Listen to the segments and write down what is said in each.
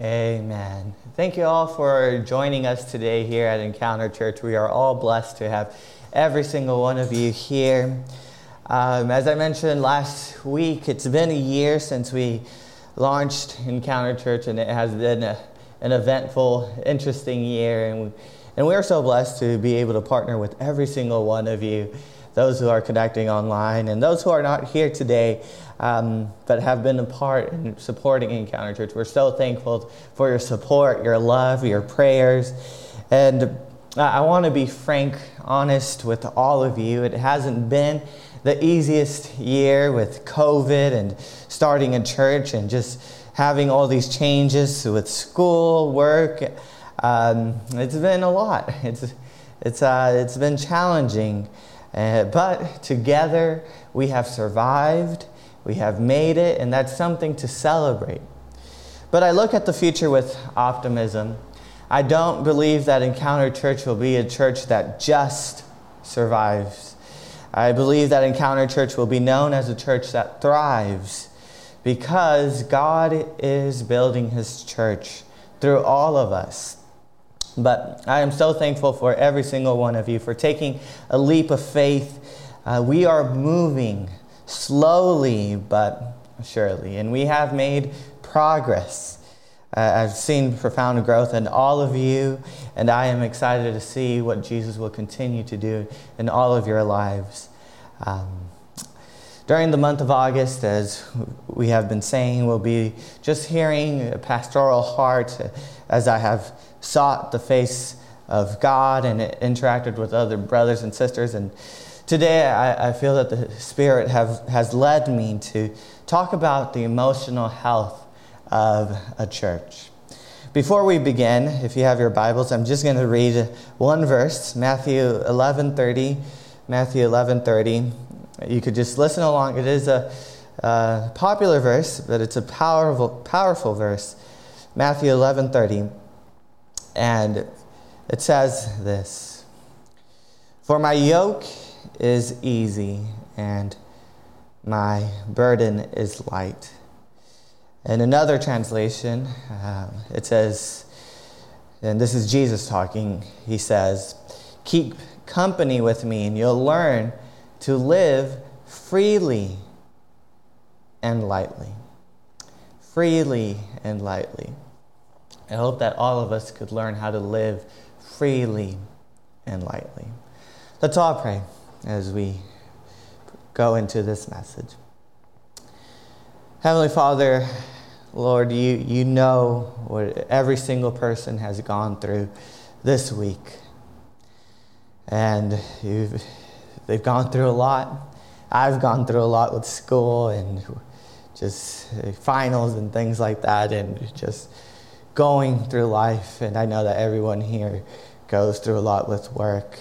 Amen. Thank you all for joining us today here at Encounter Church. We are all blessed to have every single one of you here. As I mentioned last week, it's been a year since we launched Encounter Church, and it has been an eventful, interesting year. And we are so blessed to be able to partner with every single one of you, those who are connecting online and those who are not here today, but have been a part in supporting Encounter Church. We're so thankful for your support, your love, your prayers. And I want to be frank, honest with all of you. It hasn't been the easiest year with COVID and starting a church and just having all these changes with school, work. It's been a lot. It's been challenging. But together, we have survived, we have made it, and that's something to celebrate. But I look at the future with optimism. I don't believe that Encounter Church will be a church that just survives. I believe that Encounter Church will be known as a church that thrives, because God is building His church through all of us. But I am so thankful for every single one of you for taking a leap of faith. We are moving slowly but surely, and we have made progress. I've seen profound growth in all of you, and I am excited to see what Jesus will continue to do in all of your lives. During the month of August, as we have been saying, we'll be just hearing a pastoral heart as I have sought the face of God and interacted with other brothers and sisters. And today I feel that the Spirit has led me to talk about the emotional health of a church. Before we begin, if you have your Bibles, I'm just going to read one verse, Matthew 11:30. You could just listen along. It is a popular verse, but it's a powerful verse. Matthew 11:30. And it says this: "For my yoke is easy and my burden is light." In another translation, it says, and this is Jesus talking, He says, "Keep company with me and you'll learn to live freely and lightly." Freely and lightly. I hope that all of us could learn how to live freely and lightly. Let's all pray as we go into this message. Heavenly Father, Lord, you know what every single person has gone through this week. And they've gone through a lot. I've gone through a lot with school and just finals and things like that, and just going through life, and I know that everyone here goes through a lot with work.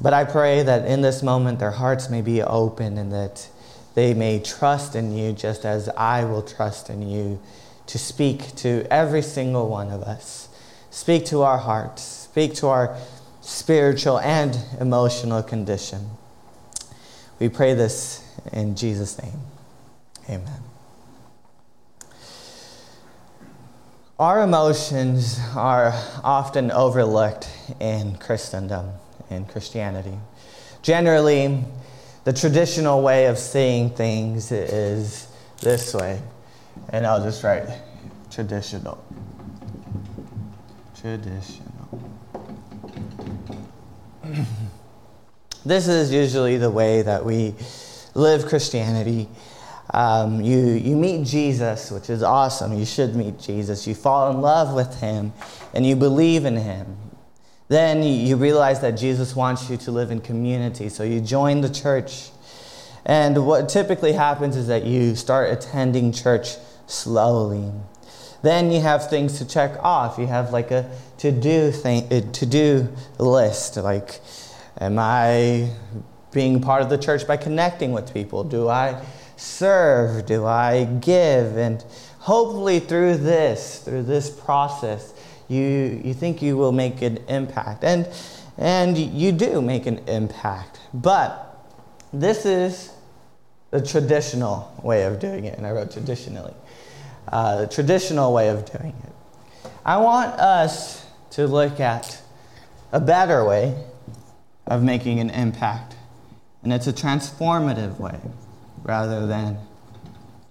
But I pray that in this moment their hearts may be open and that they may trust in you, just as I will trust in you, to speak to every single one of us. Speak to our hearts. Speak to our spiritual and emotional condition. We pray this in Jesus' name. Amen. Our emotions are often overlooked in Christendom, in Christianity. Generally, the traditional way of seeing things is this way. And I'll just write traditional. This is usually the way that we live Christianity. You meet Jesus, which is awesome. You should meet Jesus. You fall in love with Him, and you believe in Him. Then you realize that Jesus wants you to live in community, so you join the church. And what typically happens is that you start attending church slowly. Then you have things to check off. You have like a to-do list, like, am I being part of the church by connecting with people? Do I serve? Do I give? And hopefully through this process, you think you will make an impact. And you do make an impact. But this is the traditional way of doing it. And I wrote traditionally. the traditional way of doing it. I want us to look at a better way of making an impact, and it's a transformative way rather than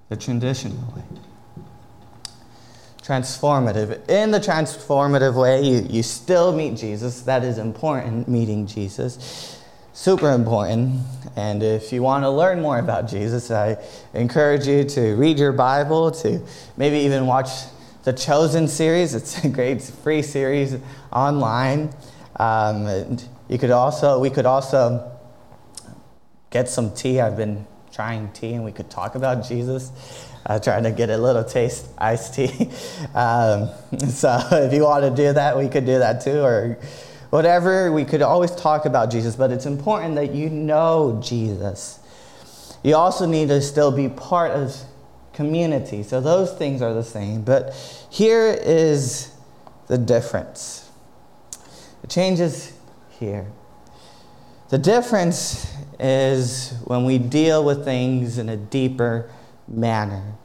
the traditional way. Transformative. In the transformative way, you still meet Jesus. That is important, meeting Jesus. Super important. And if you want to learn more about Jesus, I encourage you to read your Bible, to maybe even watch the Chosen series. It's a great free series online. And we could also get some tea. I've been trying tea, and we could talk about Jesus. Trying to get a little taste iced tea. So if you want to do that, we could do that too, or whatever. We could always talk about Jesus, but it's important that you know Jesus. You also need to still be part of community. So those things are the same, but here is the difference. The change is here. The difference is when we deal with things in a deeper manner.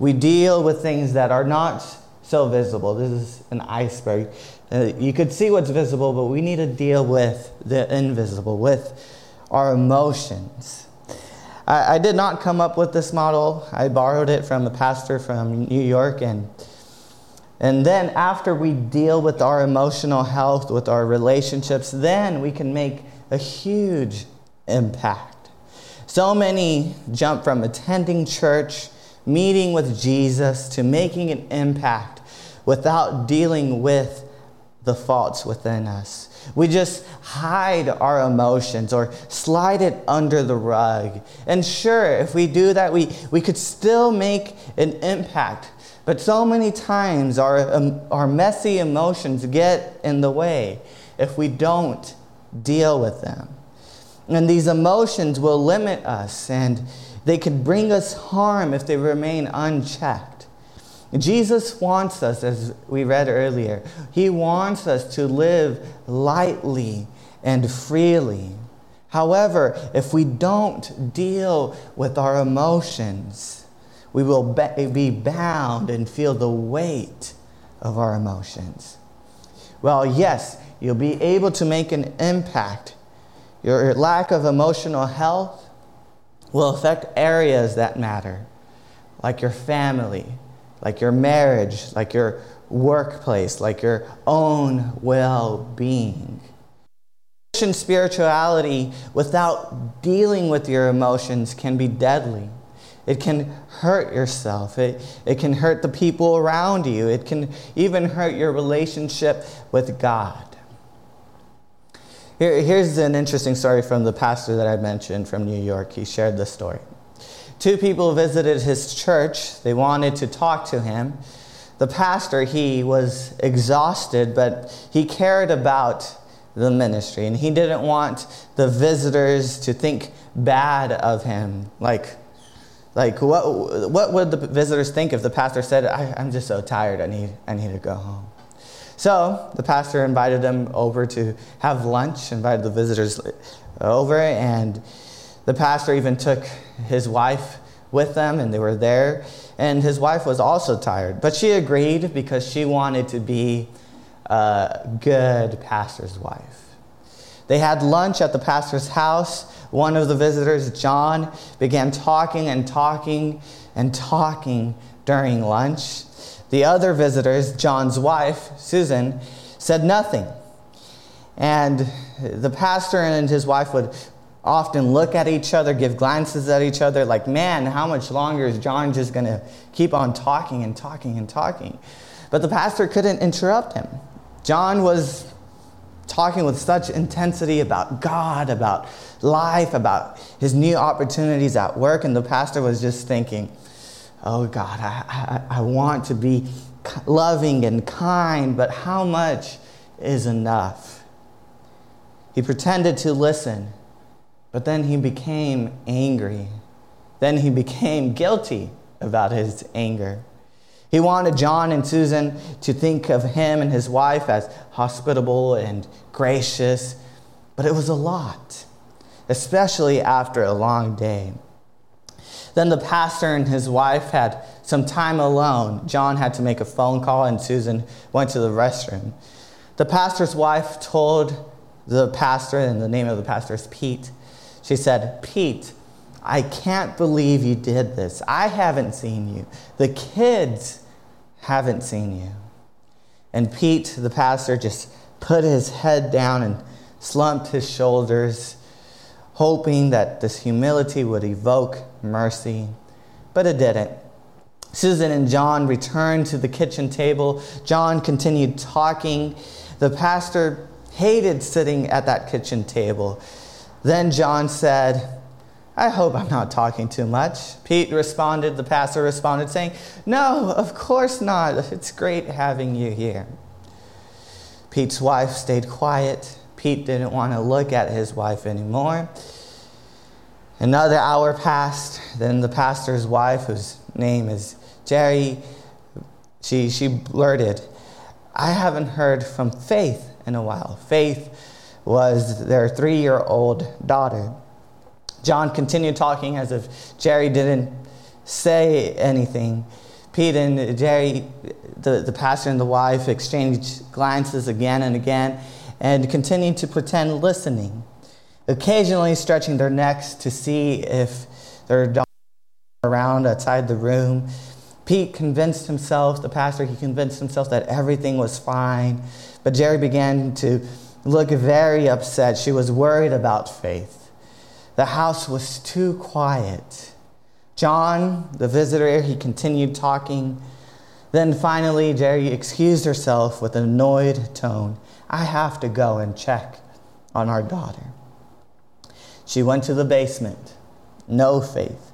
We deal with things that are not so visible. This is an iceberg. You could see what's visible, but we need to deal with the invisible, with our emotions. I did not come up with this model. I borrowed it from a pastor from New York. And then after we deal with our emotional health, with our relationships, then we can make a huge impact. So many jump from attending church, meeting with Jesus, to making an impact without dealing with the faults within us. We just hide our emotions or slide it under the rug. And sure, if we do that, we could still make an impact. But so many times our messy emotions get in the way if we don't deal with them. And these emotions will limit us, and they could bring us harm if they remain unchecked. Jesus wants us, as we read earlier, he wants us to live lightly and freely. However, if we don't deal with our emotions, we will be bound and feel the weight of our emotions. Well, yes, you'll be able to make an impact. Your lack of emotional health will affect areas that matter, like your family, like your marriage, like your workplace, like your own well-being. Christian spirituality without dealing with your emotions can be deadly. It can hurt yourself. It can hurt the people around you. It can even hurt your relationship with God. Here's an interesting story from the pastor that I mentioned from New York. He shared this story. Two people visited his church. They wanted to talk to him. The pastor, he was exhausted, but he cared about the ministry, and he didn't want the visitors to think bad of him. Like what would the visitors think if the pastor said, I'm just so tired, I need to go home? So the pastor invited them over to have lunch, invited the visitors over, and the pastor even took his wife with them, and they were there. And his wife was also tired, but she agreed because she wanted to be a good pastor's wife. They had lunch at the pastor's house. One of the visitors, John, began talking during lunch. The other visitors, John's wife, Susan, said nothing. And the pastor and his wife would often look at each other, give glances at each other, like, man, how much longer is John just going to keep on talking? But the pastor couldn't interrupt him. John was talking with such intensity about God, about life, about his new opportunities at work, and the pastor was just thinking, oh God, I want to be loving and kind, but how much is enough? He pretended to listen, but then he became angry. Then he became guilty about his anger. He wanted John and Susan to think of him and his wife as hospitable and gracious, but it was a lot, especially after a long day. Then the pastor and his wife had some time alone, John had to make a phone call and Susan went to the restroom. The pastor's wife told the pastor, and the name of the pastor is Pete. She said, "Pete, I can't believe you did this. I haven't seen you. The kids haven't seen you." And Pete, the pastor, just put his head down and slumped his shoulders, hoping that this humility would evoke mercy, but it didn't. Susan and John returned to the kitchen table. John continued talking. The pastor hated sitting at that kitchen table. Then John said, "I hope I'm not talking too much." Pete responded, the pastor responded, saying, "No, of course not. It's great having you here." Pete's wife stayed quiet. Pete didn't want to look at his wife anymore. Another hour passed. Then the pastor's wife, whose name is Jerry, she blurted, "I haven't heard from Faith in a while." Faith was their 3-year-old daughter. John continued talking as if Jerry didn't say anything. Pete and Jerry, the pastor and the wife, exchanged glances again and again and continued to pretend listening, occasionally stretching their necks to see if their dog was around outside the room. Pete convinced himself, the pastor, he convinced himself that everything was fine, but Jerry began to look very upset. She was worried about Faith. The house was too quiet. John, the visitor, he continued talking. Then finally, Jerry excused herself with an annoyed tone. "I have to go and check on our daughter." She went to the basement. No Faith.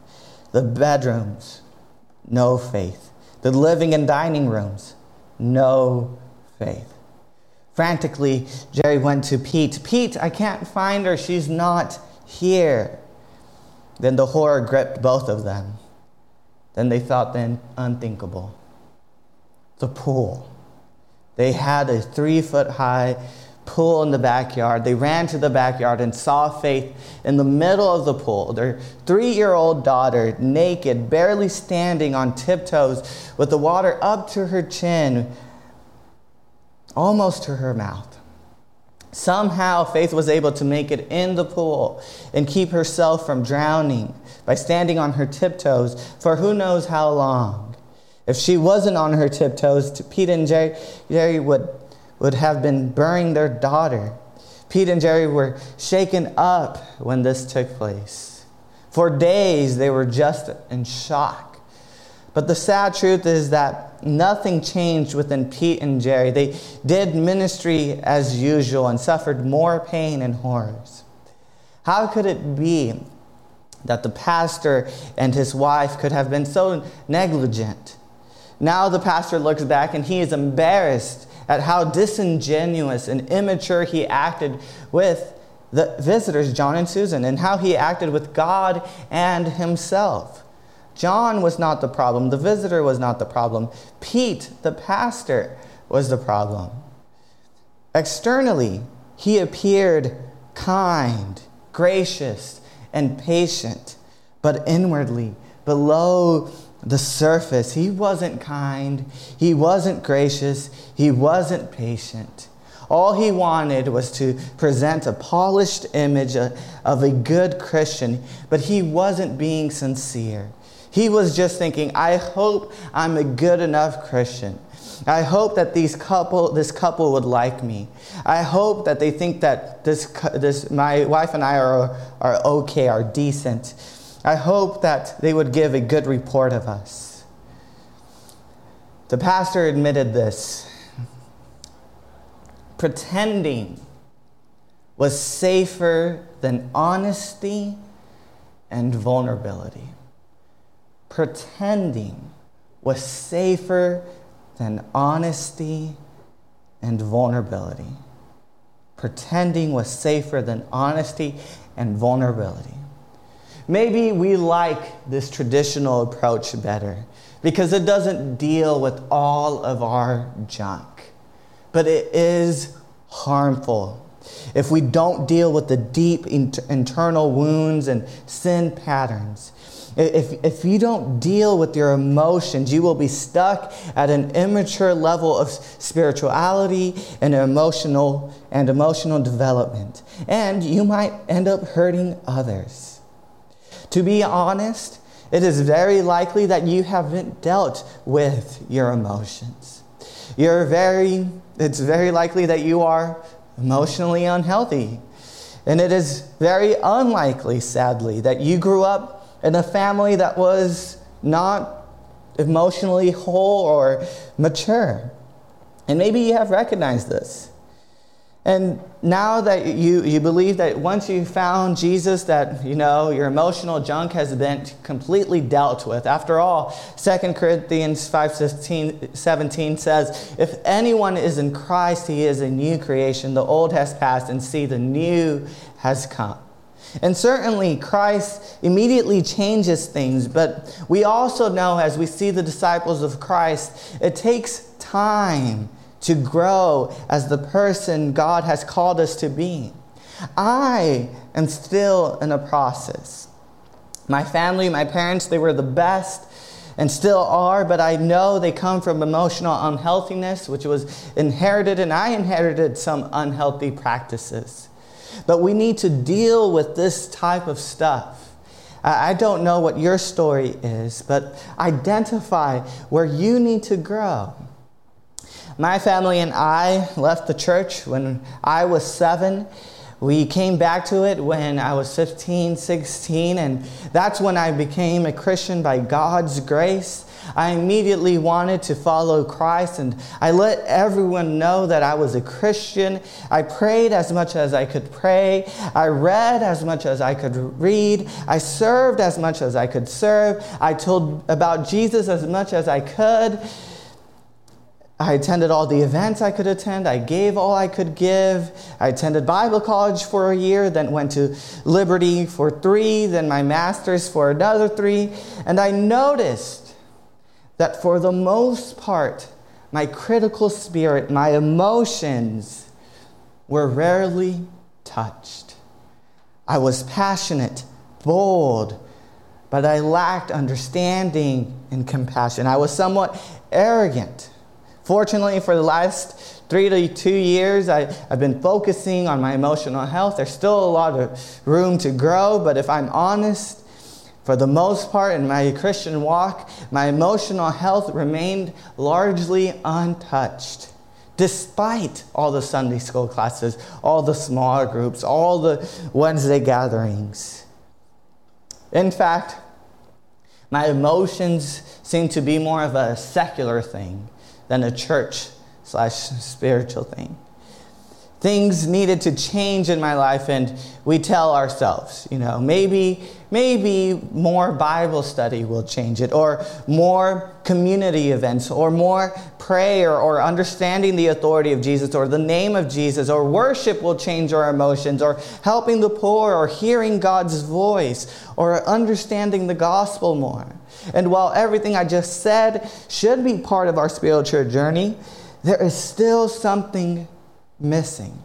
The bedrooms. No Faith. The living and dining rooms. No Faith. Frantically, Jerry went to Pete. "Pete, I can't find her. She's not here." Then the horror gripped both of them. Then they thought the unthinkable. The pool. They had a 3-foot-high pool in the backyard. They ran to the backyard and saw Faith in the middle of the pool, their 3-year-old daughter, naked, barely standing on tiptoes, with the water up to her chin, almost to her mouth. Somehow, Faith was able to make it in the pool and keep herself from drowning by standing on her tiptoes for who knows how long. If she wasn't on her tiptoes, Pete and Jerry would have been burying their daughter. Pete and Jerry were shaken up when this took place. For days, they were just in shock. But the sad truth is that nothing changed within Pete and Jerry. They did ministry as usual and suffered more pain and horrors. How could it be that the pastor and his wife could have been so negligent? Now the pastor looks back and he is embarrassed at how disingenuous and immature he acted with the visitors, John and Susan, and how he acted with God and himself. John was not the problem. The visitor was not the problem. Pete, the pastor, was the problem. Externally, he appeared kind, gracious, and patient. But inwardly, below the surface, he wasn't kind. He wasn't gracious. He wasn't patient. All he wanted was to present a polished image of a good Christian, but he wasn't being sincere. He was just thinking, "I hope I'm a good enough Christian. I hope that this couple would like me. I hope that they think that my wife and I are okay, are decent. I hope that they would give a good report of us." The pastor admitted this. Pretending was safer than honesty and vulnerability. Pretending was safer than honesty and vulnerability. Pretending was safer than honesty and vulnerability. Maybe we like this traditional approach better because it doesn't deal with all of our junk, but it is harmful if we don't deal with the deep internal wounds and sin patterns. If you don't deal with your emotions, you will be stuck at an immature level of spirituality and emotional development. And you might end up hurting others. To be honest, it is very likely that you haven't dealt with your emotions. It's very likely that you are emotionally unhealthy. And it is very unlikely, sadly, that you grew up in a family that was not emotionally whole or mature. And maybe you have recognized this. And now that you believe that once you found Jesus, that, you know, your emotional junk has been completely dealt with. After all, 2 Corinthians 5:16-17 says, if anyone is in Christ, he is a new creation. The old has passed, and see, the new has come. And certainly Christ immediately changes things, but we also know, as we see the disciples of Christ, it takes time to grow as the person God has called us to be. I am still in a process. My family, my parents, they were the best and still are, but I know they come from emotional unhealthiness, which was inherited, and I inherited some unhealthy practices. But we need to deal with this type of stuff. I don't know what your story is, but identify where you need to grow. My family and I left the church when I was 7. We came back to it when I was 15, 16, and that's when I became a Christian by God's grace. I immediately wanted to follow Christ, and I let everyone know that I was a Christian. I prayed as much as I could pray. I read as much as I could read. I served as much as I could serve. I told about Jesus as much as I could. I attended all the events I could attend. I gave all I could give. I attended Bible college for a year, then went to Liberty for 3, then my master's for another 3. And I noticed that for the most part, my critical spirit, my emotions were rarely touched. I was passionate, bold, but I lacked understanding and compassion. I was somewhat arrogant. Fortunately, for the last 3 to 2 years, I've been focusing on my emotional health. There's still a lot of room to grow, but if I'm honest, for the most part in my Christian walk, my emotional health remained largely untouched, despite all the Sunday school classes, all the small groups, all the Wednesday gatherings. In fact, my emotions seem to be more of a secular thing than a church/spiritual thing. Things needed to change in my life, and we tell ourselves, you know, maybe more Bible study will change it, or more community events, or more prayer, or understanding the authority of Jesus, or the name of Jesus, or worship will change our emotions, or helping the poor, or hearing God's voice, or understanding the gospel more. And while everything I just said should be part of our spiritual journey, there is still something missing.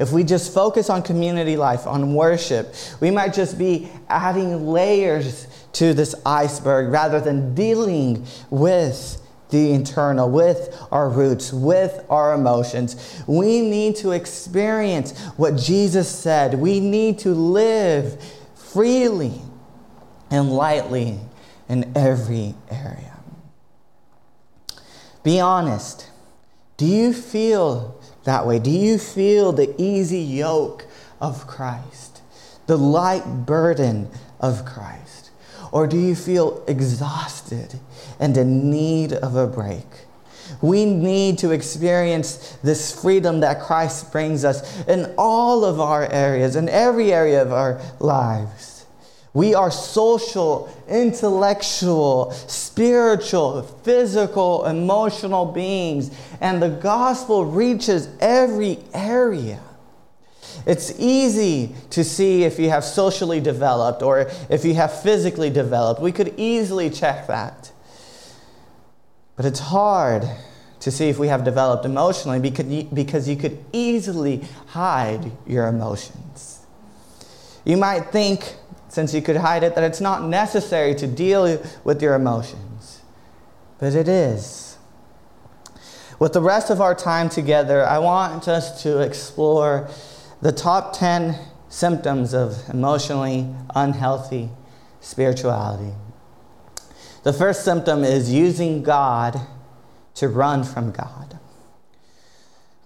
If we just focus on community life, on worship, we might just be adding layers to this iceberg rather than dealing with the internal, with our roots, with our emotions. We need to experience what Jesus said. We need to live freely and lightly in every area. Be honest. Do you feel that way? Do you feel the easy yoke of Christ, the light burden of Christ? Or do you feel exhausted and in need of a break? We need to experience this freedom that Christ brings us in all of our areas, in every area of our lives. We are social, intellectual, spiritual, physical, emotional beings, and the gospel reaches every area. It's easy to see if you have socially developed or if you have physically developed. We could easily check that. But it's hard to see if we have developed emotionally because you could easily hide your emotions. You might think since you could hide it, that it's not necessary to deal with your emotions. But it is. With the rest of our time together, I want us to explore the top 10 symptoms of emotionally unhealthy spirituality. The first symptom is using God to run from God.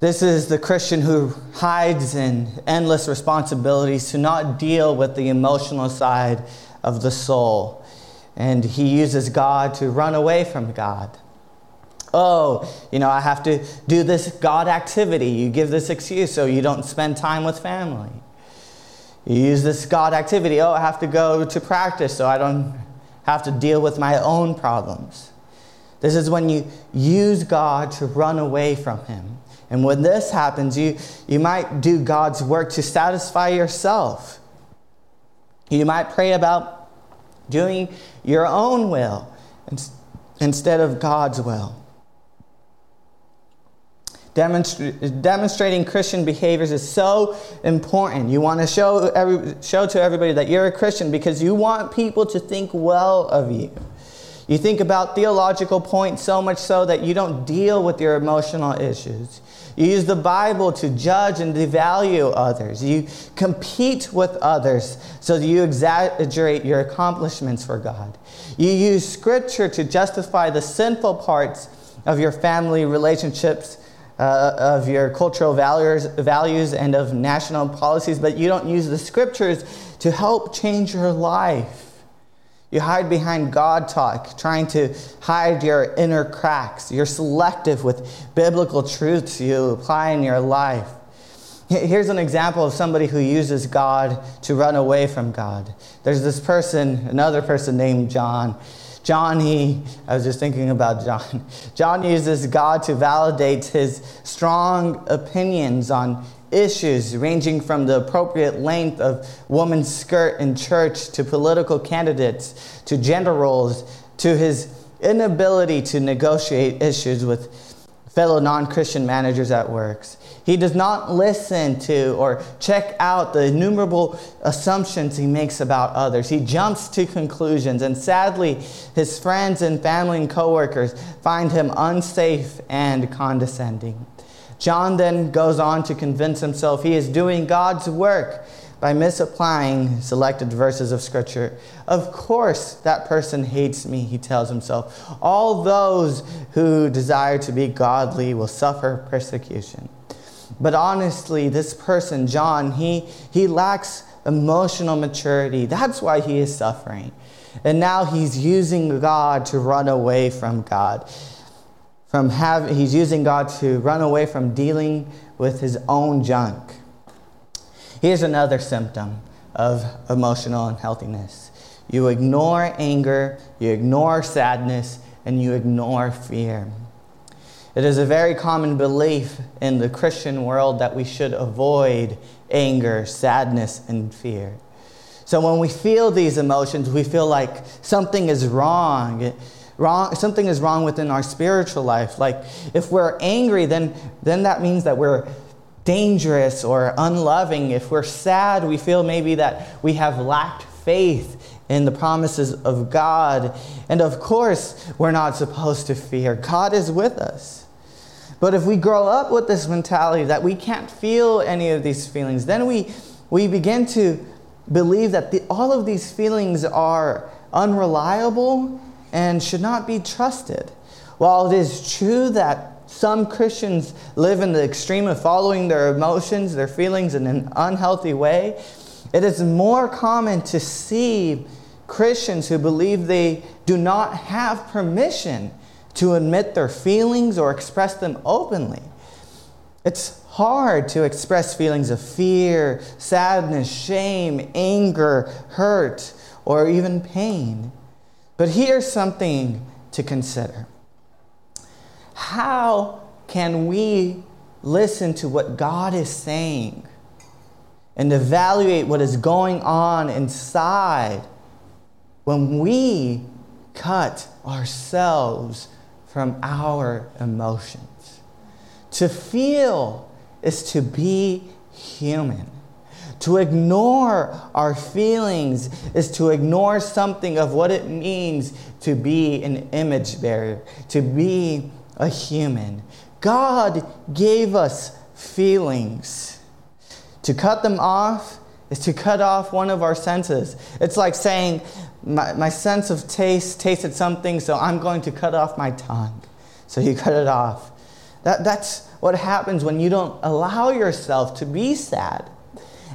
This is the Christian who hides in endless responsibilities to not deal with the emotional side of the soul. And he uses God to run away from God. Oh, I have to do this God activity. You give this excuse so you don't spend time with family. You use this God activity. Oh, I have to go to practice so I don't have to deal with my own problems. This is when you use God to run away from him. And when this happens, you might do God's work to satisfy yourself. You might pray about doing your own will instead of God's will. Demonstrating Christian behaviors is so important. You want to show to everybody that you're a Christian because you want people to think well of you. You think about theological points so much so that you don't deal with your emotional issues. You use the Bible to judge and devalue others. You compete with others so that you exaggerate your accomplishments for God. You use Scripture to justify the sinful parts of your family relationships, of your cultural values and of national policies, but you don't use the Scriptures to help change your life. You hide behind God talk, trying to hide your inner cracks. You're selective with biblical truths you apply in your life. Here's an example of somebody who uses God to run away from God. There's this person, another person named John. John uses God to validate his strong opinions on issues ranging from the appropriate length of woman's skirt in church to political candidates to gender roles to his inability to negotiate issues with fellow non-Christian managers at works. He does not listen to or check out the innumerable assumptions he makes about others. He jumps to conclusions, and sadly, his friends and family and coworkers find him unsafe and condescending. John then goes on to convince himself he is doing God's work by misapplying selected verses of Scripture. Of course, that person hates me, he tells himself. All those who desire to be godly will suffer persecution. But honestly, this person, John, he lacks emotional maturity. That's why he is suffering. And now he's using God to run away from God. He's using God to run away from dealing with his own junk. Here's another symptom of emotional unhealthiness. You ignore anger, you ignore sadness, and you ignore fear. It is a very common belief in the Christian world that we should avoid anger, sadness, and fear. So when we feel these emotions, we feel like something is wrong. Something is wrong within our spiritual life. Like if we're angry, then that means that we're dangerous or unloving. If we're sad, we feel maybe that we have lacked faith in the promises of God. And of course, we're not supposed to fear. God is with us. But if we grow up with this mentality that we can't feel any of these feelings, then we begin to believe that all of these feelings are unreliable and should not be trusted. While it is true that some Christians live in the extreme of following their emotions, their feelings in an unhealthy way, it is more common to see Christians who believe they do not have permission to admit their feelings or express them openly. It's hard to express feelings of fear, sadness, shame, anger, hurt, or even pain. But here's something to consider. How can we listen to what God is saying and evaluate what is going on inside when we cut ourselves from our emotions? To feel is to be human. To ignore our feelings is to ignore something of what it means to be an image bearer, to be a human. God gave us feelings. To cut them off is to cut off one of our senses. It's like saying, my sense of taste tasted something, so I'm going to cut off my tongue. So you cut it off. That's what happens when you don't allow yourself to be sad.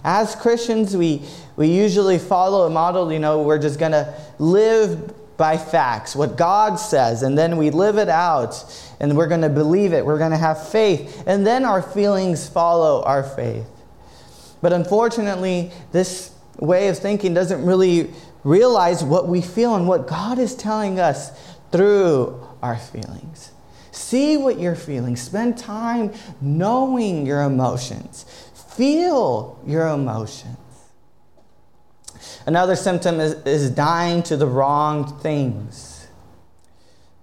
As Christians, we usually follow a model, we're just going to live by facts, what God says, and then we live it out, and we're going to believe it, we're going to have faith, and then our feelings follow our faith. But unfortunately, this way of thinking doesn't really realize what we feel and what God is telling us through our feelings. See what you're feeling. Spend time knowing your emotions. Feel your emotions. Another symptom is dying to the wrong things.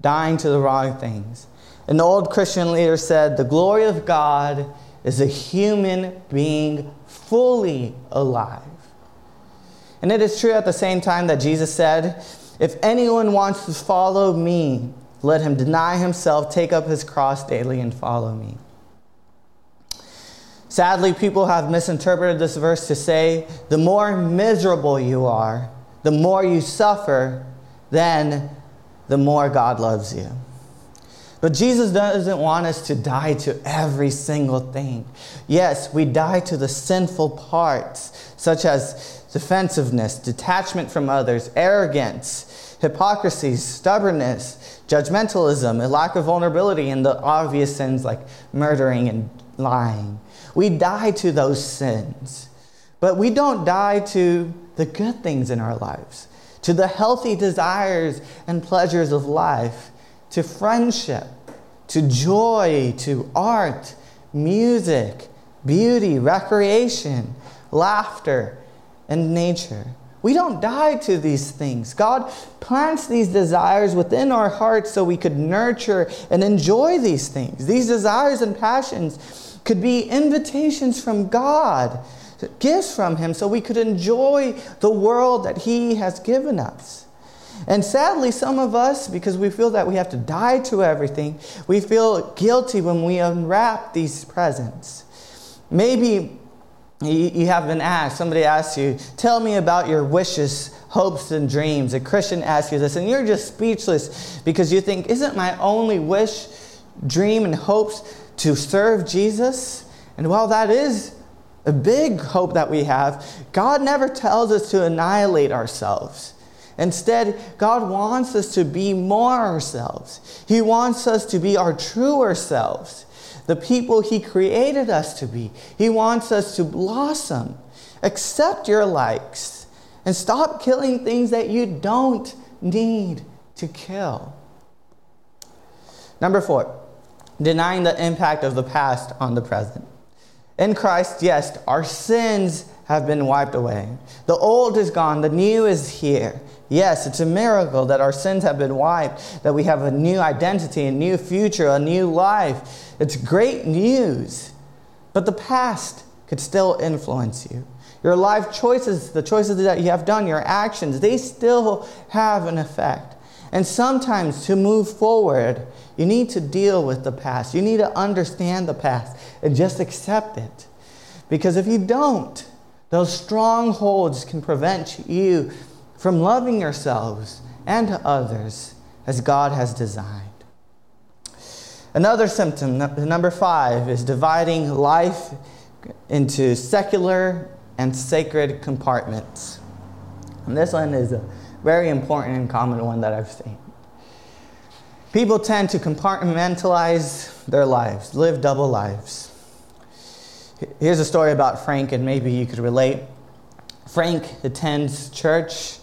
Dying to the wrong things. An old Christian leader said, "The glory of God is a human being fully alive." And it is true at the same time that Jesus said, "If anyone wants to follow me, let him deny himself, take up his cross daily, and follow me." Sadly, people have misinterpreted this verse to say, the more miserable you are, the more you suffer, then the more God loves you. But Jesus doesn't want us to die to every single thing. Yes, we die to the sinful parts, such as defensiveness, detachment from others, arrogance, hypocrisy, stubbornness, judgmentalism, a lack of vulnerability, and the obvious sins like murdering and lying. We die to those sins, but we don't die to the good things in our lives, to the healthy desires and pleasures of life, to friendship, to joy, to art, music, beauty, recreation, laughter, and nature. We don't die to these things. God plants these desires within our hearts so we could nurture and enjoy these things. These desires and passions could be invitations from God, gifts from Him, so we could enjoy the world that He has given us. And sadly, some of us, because we feel that we have to die to everything, we feel guilty when we unwrap these presents. Maybe you have been asked, somebody asks you, tell me about your wishes, hopes, and dreams. A Christian asks you this, and you're just speechless because you think, isn't my only wish, dream, and hopes to serve Jesus? And while that is a big hope that we have, God never tells us to annihilate ourselves. Instead, God wants us to be more ourselves. He wants us to be our truer selves, the people He created us to be. He wants us to blossom. Accept your likes and stop killing things that you don't need to kill. Number 4, denying the impact of the past on the present. In Christ, yes, our sins have been wiped away. The old is gone, the new is here. Yes, it's a miracle that our sins have been wiped, that we have a new identity, a new future, a new life. It's great news. But the past could still influence you. Your life choices, the choices that you have done, your actions, they still have an effect. And sometimes to move forward, you need to deal with the past. You need to understand the past and just accept it. Because if you don't, those strongholds can prevent you from loving yourselves and others as God has designed. Another symptom, number 5, is dividing life into secular and sacred compartments. And this one is a very important and common one that I've seen. People tend to compartmentalize their lives, live double lives. Here's a story about Frank, and maybe you could relate. Frank attends church.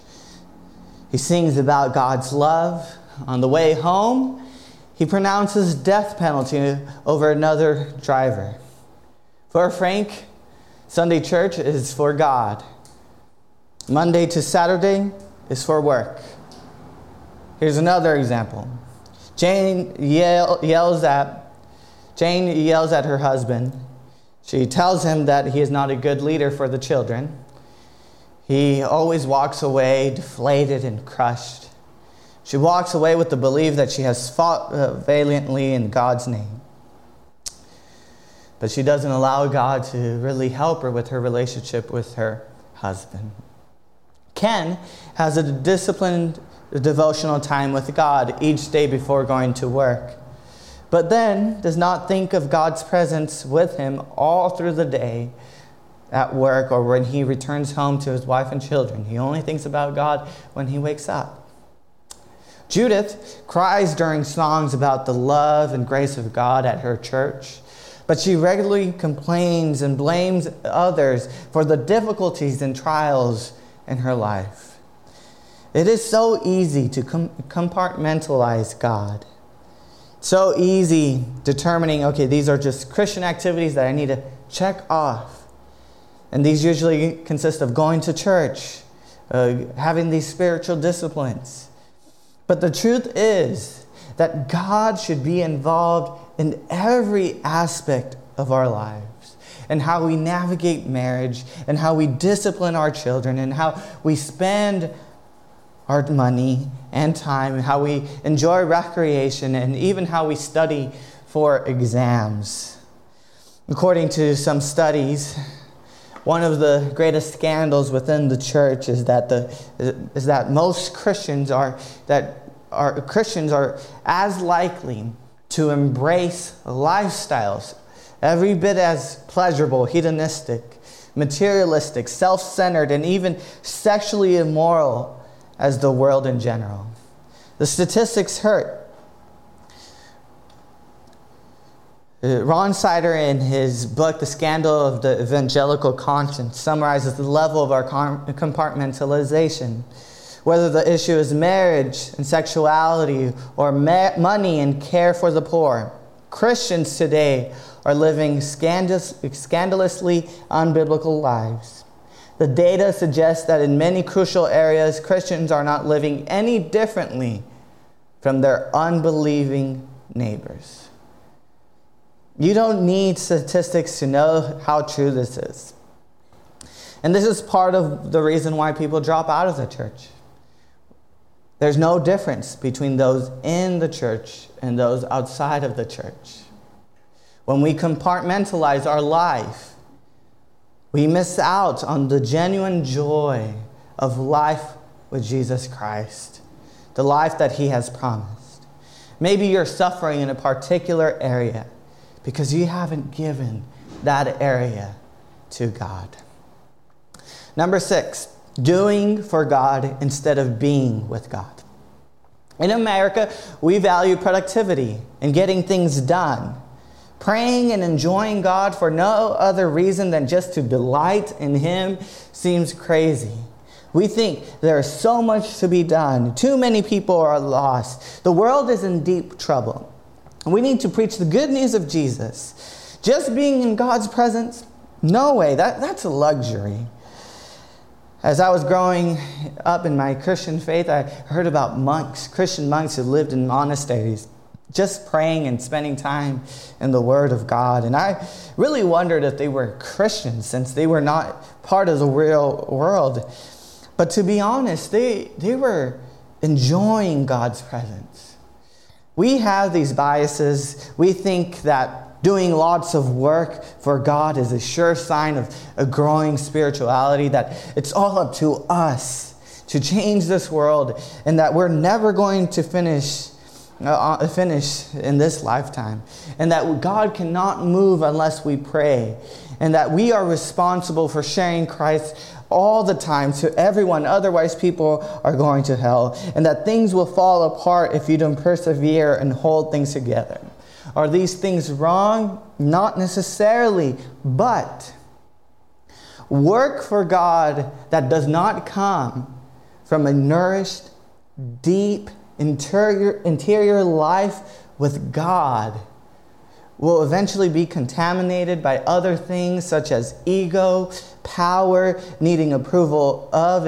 He sings about God's love. On the way home, he pronounces death penalty over another driver. For Frank, Sunday church is for God. Monday to Saturday is for work. Here's another example. Jane yells at her husband. She tells him that he is not a good leader for the children. He always walks away deflated and crushed. She walks away with the belief that she has fought valiantly in God's name. But she doesn't allow God to really help her with her relationship with her husband. Ken has a disciplined devotional time with God each day before going to work, but then does not think of God's presence with him all through the day at work or when he returns home to his wife and children. He only thinks about God when he wakes up. Judith cries during songs about the love and grace of God at her church, but she regularly complains and blames others for the difficulties and trials in her life. It is so easy to compartmentalize God. So easy determining, okay, these are just Christian activities that I need to check off. And these usually consist of going to church, having these spiritual disciplines. But the truth is that God should be involved in every aspect of our lives, and how we navigate marriage, and how we discipline our children, and how we spend our money and time, and how we enjoy recreation, and even how we study for exams. According to some studies, one of the greatest scandals within the church is that most Christians are as likely to embrace lifestyles every bit as pleasurable, hedonistic, materialistic, self-centered, and even sexually immoral as the world in general. The statistics hurt. Ron Sider, in his book, The Scandal of the Evangelical Conscience, summarizes the level of our compartmentalization. Whether the issue is marriage and sexuality or money and care for the poor, Christians today are living scandalously unbiblical lives. The data suggests that in many crucial areas, Christians are not living any differently from their unbelieving neighbors. You don't need statistics to know how true this is. And this is part of the reason why people drop out of the church. There's no difference between those in the church and those outside of the church. When we compartmentalize our life, we miss out on the genuine joy of life with Jesus Christ, the life that he has promised. Maybe you're suffering in a particular area because you haven't given that area to God. Number 6, doing for God instead of being with God. In America, we value productivity and getting things done, praying and enjoying God for no other reason than just to delight in him seems crazy. We think there is so much to be done. Too many people are lost. The world is in deep trouble. We need to preach the good news of Jesus. Just being in God's presence? No way. That's a luxury. As I was growing up in my Christian faith, I heard about monks, Christian monks who lived in monasteries, just praying and spending time in the Word of God. And I really wondered if they were Christians since they were not part of the real world. But to be honest, they were enjoying God's presence. We have these biases. We think that doing lots of work for God is a sure sign of a growing spirituality, that it's all up to us to change this world, and that we're never going to finish in this lifetime, and that God cannot move unless we pray, and that we are responsible for sharing Christ all the time to everyone, otherwise people are going to hell, and that things will fall apart if you don't persevere and hold things together. Are these things wrong? Not necessarily, but work for God that does not come from a nourished, deep, interior life with God will eventually be contaminated by other things such as ego, power, needing approval of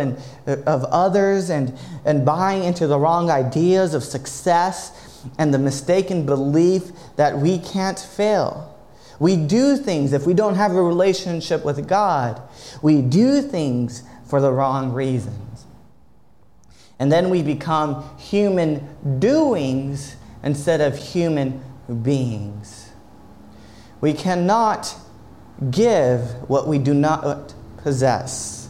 others, and buying into the wrong ideas of success and the mistaken belief that we can't fail. We do things if we don't have a relationship with God. We do things for the wrong reasons. And then we become human doings instead of human beings. We cannot give what we do not possess.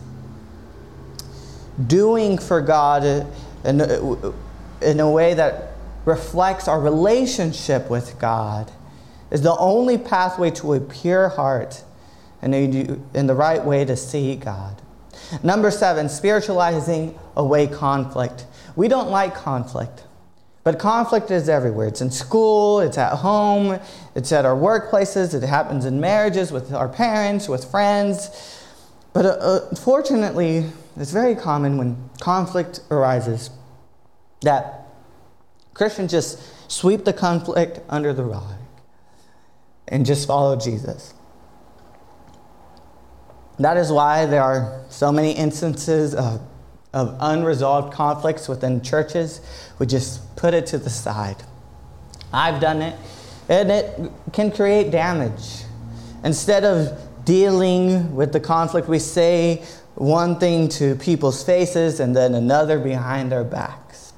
Doing for God in a way that reflects our relationship with God is the only pathway to a pure heart and in the right way to see God. Number 7, spiritualizing away conflict. We don't like conflict, but conflict is everywhere. It's in school, it's at home, it's at our workplaces, it happens in marriages, with our parents, with friends. But unfortunately, it's very common when conflict arises that Christians just sweep the conflict under the rug and just follow Jesus. That is why there are so many instances of unresolved conflicts within churches. We just put it to the side. I've done it, and it can create damage. Instead of dealing with the conflict, we say one thing to people's faces and then another behind their backs.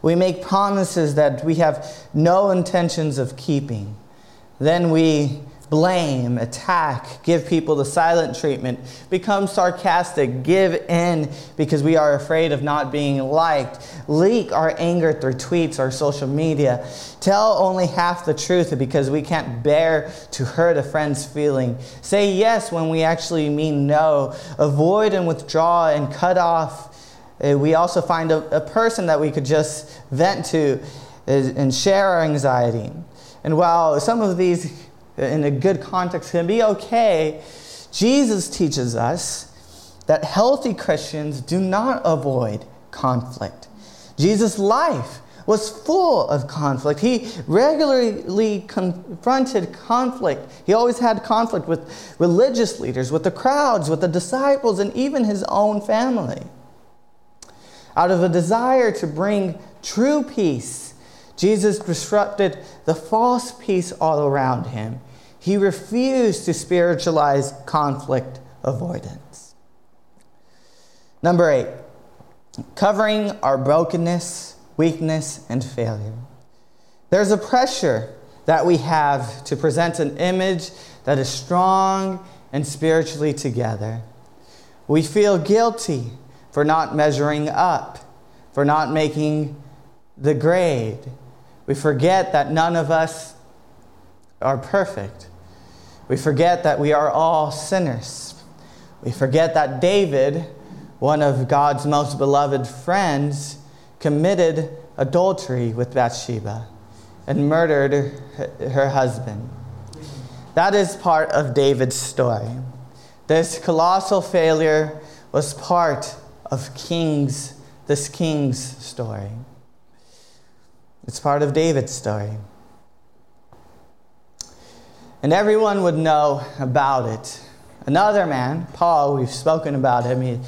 We make promises that we have no intentions of keeping. Then we blame, attack, give people the silent treatment, become sarcastic, give in because we are afraid of not being liked, leak our anger through tweets or social media, tell only half the truth because we can't bear to hurt a friend's feeling, say yes when we actually mean no, avoid and withdraw and cut off. We also find a person that we could just vent to and share our anxiety. And while some of these, in a good context, can be okay, Jesus teaches us that healthy Christians do not avoid conflict. Jesus' life was full of conflict. He regularly confronted conflict. He always had conflict with religious leaders, with the crowds, with the disciples, and even his own family. Out of a desire to bring true peace, Jesus disrupted the false peace all around him. He refused to spiritualize conflict avoidance. Number 8, covering our brokenness, weakness, and failure. There's a pressure that we have to present an image that is strong and spiritually together. We feel guilty for not measuring up, for not making the grade. We forget that none of us are perfect. We forget that we are all sinners. We forget that David, one of God's most beloved friends, committed adultery with Bathsheba and murdered her husband. That is part of David's story. This colossal failure was part of this king's story. It's part of David's story. And everyone would know about it. Another man, Paul, we've spoken about him,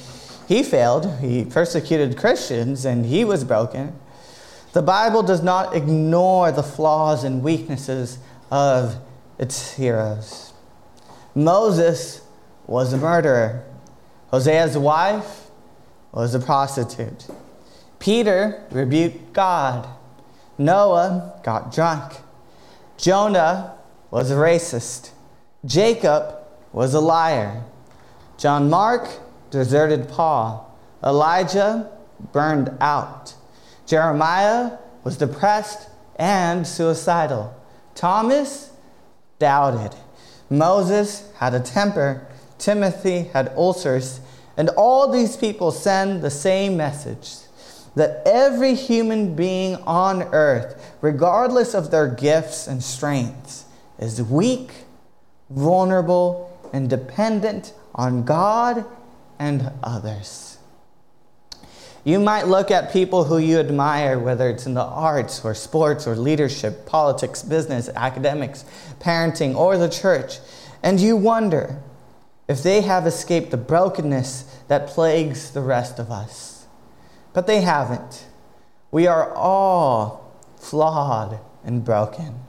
he failed. He persecuted Christians and he was broken. The Bible does not ignore the flaws and weaknesses of its heroes. Moses was a murderer. Hosea's wife was a prostitute. Peter rebuked God. Noah got drunk. Jonah was a racist. Jacob was a liar. John Mark deserted Paul. Elijah burned out. Jeremiah was depressed and suicidal. Thomas doubted. Moses had a temper. Timothy had ulcers. And all these people send the same message, that every human being on earth, regardless of their gifts and strengths, is weak, vulnerable, and dependent on God and others. You might look at people who you admire, whether it's in the arts or sports or leadership, politics, business, academics, parenting, or the church, and you wonder if they have escaped the brokenness that plagues the rest of us. But they haven't. We are all flawed and broken.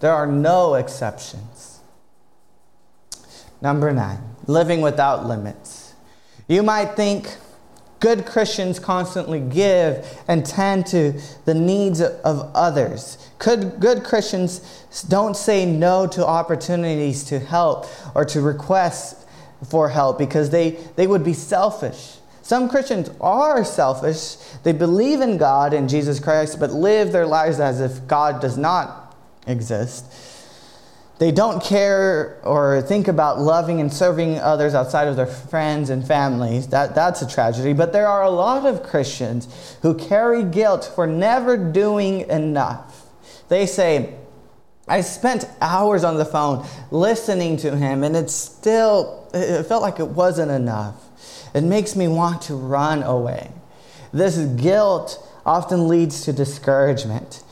There are no exceptions. Number 9, living without limits. You might think good Christians constantly give and tend to the needs of others. Good Christians don't say no to opportunities to help or to requests for help because they would be selfish. Some Christians are selfish. They believe in God and Jesus Christ, but live their lives as if God does not exist. They don't care or think about loving and serving others outside of their friends and families. That's a tragedy. But there are a lot of Christians who carry guilt for never doing enough. They say, I spent hours on the phone listening to him, and it felt like it wasn't enough. It makes me want to run away. This guilt often leads to discouragement.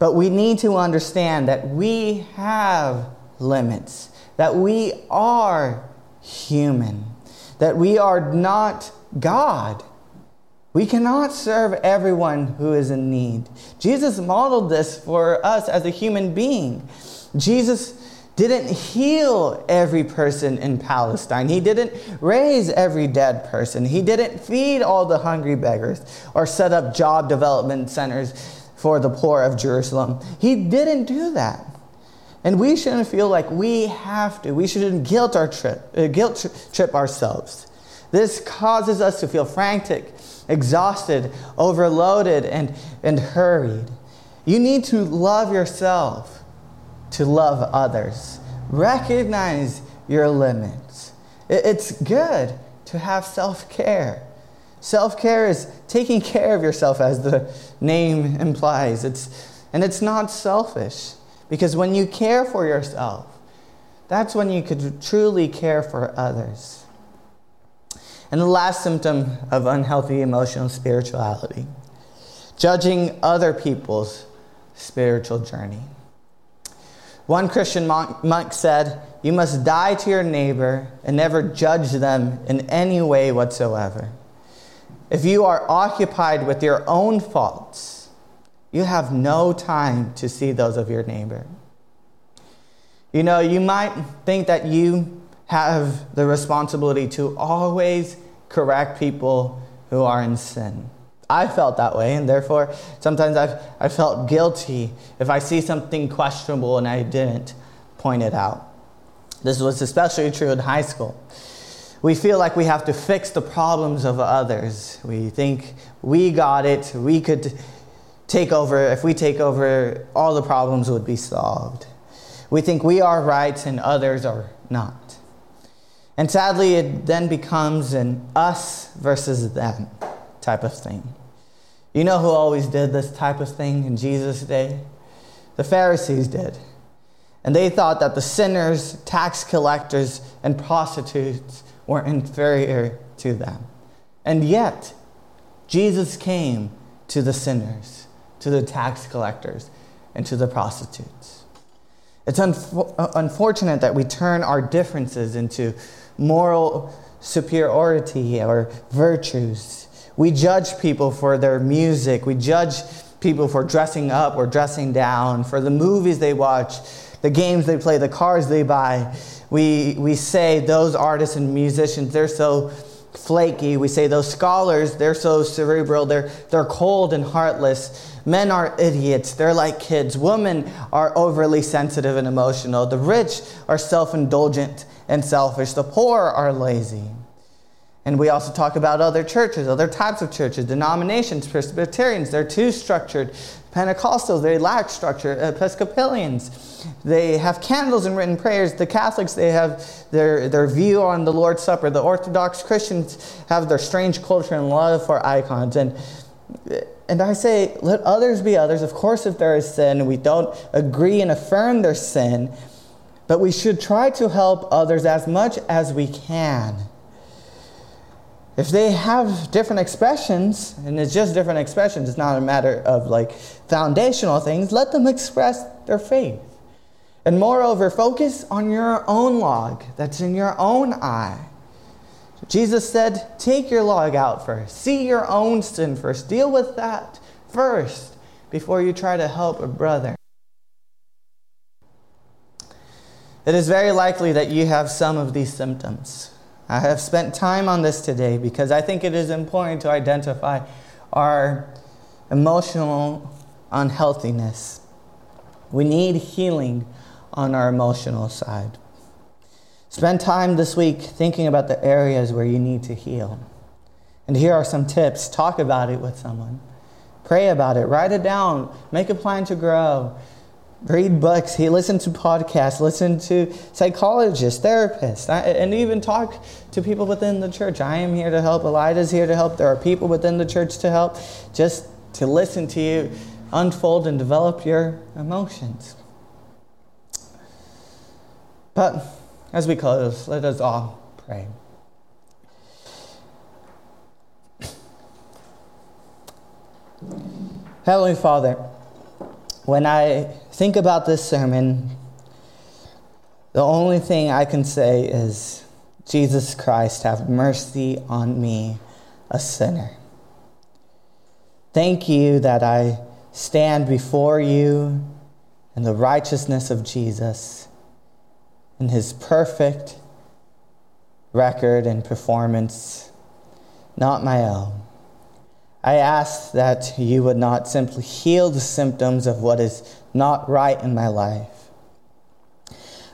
But we need to understand that we have limits, that we are human, that we are not God. We cannot serve everyone who is in need. Jesus modeled this for us as a human being. Jesus didn't heal every person in Palestine. He didn't raise every dead person. He didn't feed all the hungry beggars or set up job development centers for the poor of Jerusalem. He didn't do that. And we shouldn't feel like we have to. We shouldn't guilt trip ourselves. This causes us to feel frantic, exhausted, overloaded, and hurried. You need to love yourself to love others. Recognize your limits. It's good to have self-care. Self-care is taking care of yourself, as the name implies. It's not selfish, because when you care for yourself, that's when you could truly care for others. And the last symptom of unhealthy emotional spirituality, judging other people's spiritual journey. One Christian monk said, "You must die to your neighbor and never judge them in any way whatsoever." If you are occupied with your own faults, you have no time to see those of your neighbor. You know, you might think that you have the responsibility to always correct people who are in sin. I felt that way, and therefore, sometimes I felt guilty if I see something questionable and I didn't point it out. This was especially true in high school. We feel like we have to fix the problems of others. We think we got it. We could take over. If we take over, all the problems would be solved. We think we are right and others are not. And sadly, it then becomes an us versus them type of thing. You know who always did this type of thing in Jesus' day? The Pharisees did. And they thought that the sinners, tax collectors, and prostitutes were inferior to them. And yet, Jesus came to the sinners, to the tax collectors, and to the prostitutes. It's unfortunate that we turn our differences into moral superiority or virtues. We judge people for their music. We judge people for dressing up or dressing down, for the movies they watch, the games they play, the cars they buy. We say those artists and musicians, they're so flaky. We say those scholars, they're so cerebral. They're cold and heartless. Men are idiots. They're like kids. Women are overly sensitive and emotional. The rich are self-indulgent and selfish. The poor are lazy. And we also talk about other churches, other types of churches, denominations, Presbyterians. They're too structured. Pentecostals, they lack structure. Episcopalians, they have candles and written prayers. The Catholics, they have their view on the Lord's Supper. The Orthodox Christians have their strange culture and love for icons. And I say, let others be others. Of course, if there is sin, we don't agree and affirm their sin. But we should try to help others as much as we can. If they have different expressions, and it's just different expressions, it's not a matter of like foundational things, let them express their faith. And moreover, focus on your own log that's in your own eye. Jesus said, take your log out first. See your own sin first. Deal with that first before you try to help a brother. It is very likely that you have some of these symptoms. I have spent time on this today because I think it is important to identify our emotional unhealthiness. We need healing on our emotional side. Spend time this week thinking about the areas where you need to heal. And here are some tips. Talk about it with someone. Pray about it. Write it down. Make a plan to grow. Read books. Listen to podcasts. Listen to psychologists, therapists, and even talk to people within the church. I am here to help. Elida's here to help. There are people within the church to help. Just to listen to you unfold and develop your emotions. But as we close, let us all pray. Heavenly Father, when I think about this sermon, the only thing I can say is, Jesus Christ, have mercy on me, a sinner. Thank you that I stand before you in the righteousness of Jesus, in his perfect record and performance, not my own. I ask that you would not simply heal the symptoms of what is not right in my life,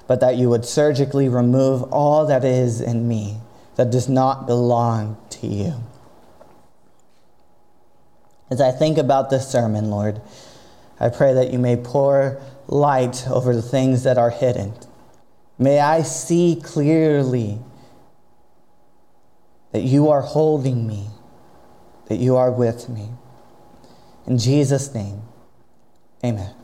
but that you would surgically remove all that is in me that does not belong to you. As I think about this sermon, Lord, I pray that you may pour light over the things that are hidden. May I see clearly that you are holding me, that you are with me. In Jesus' name, amen.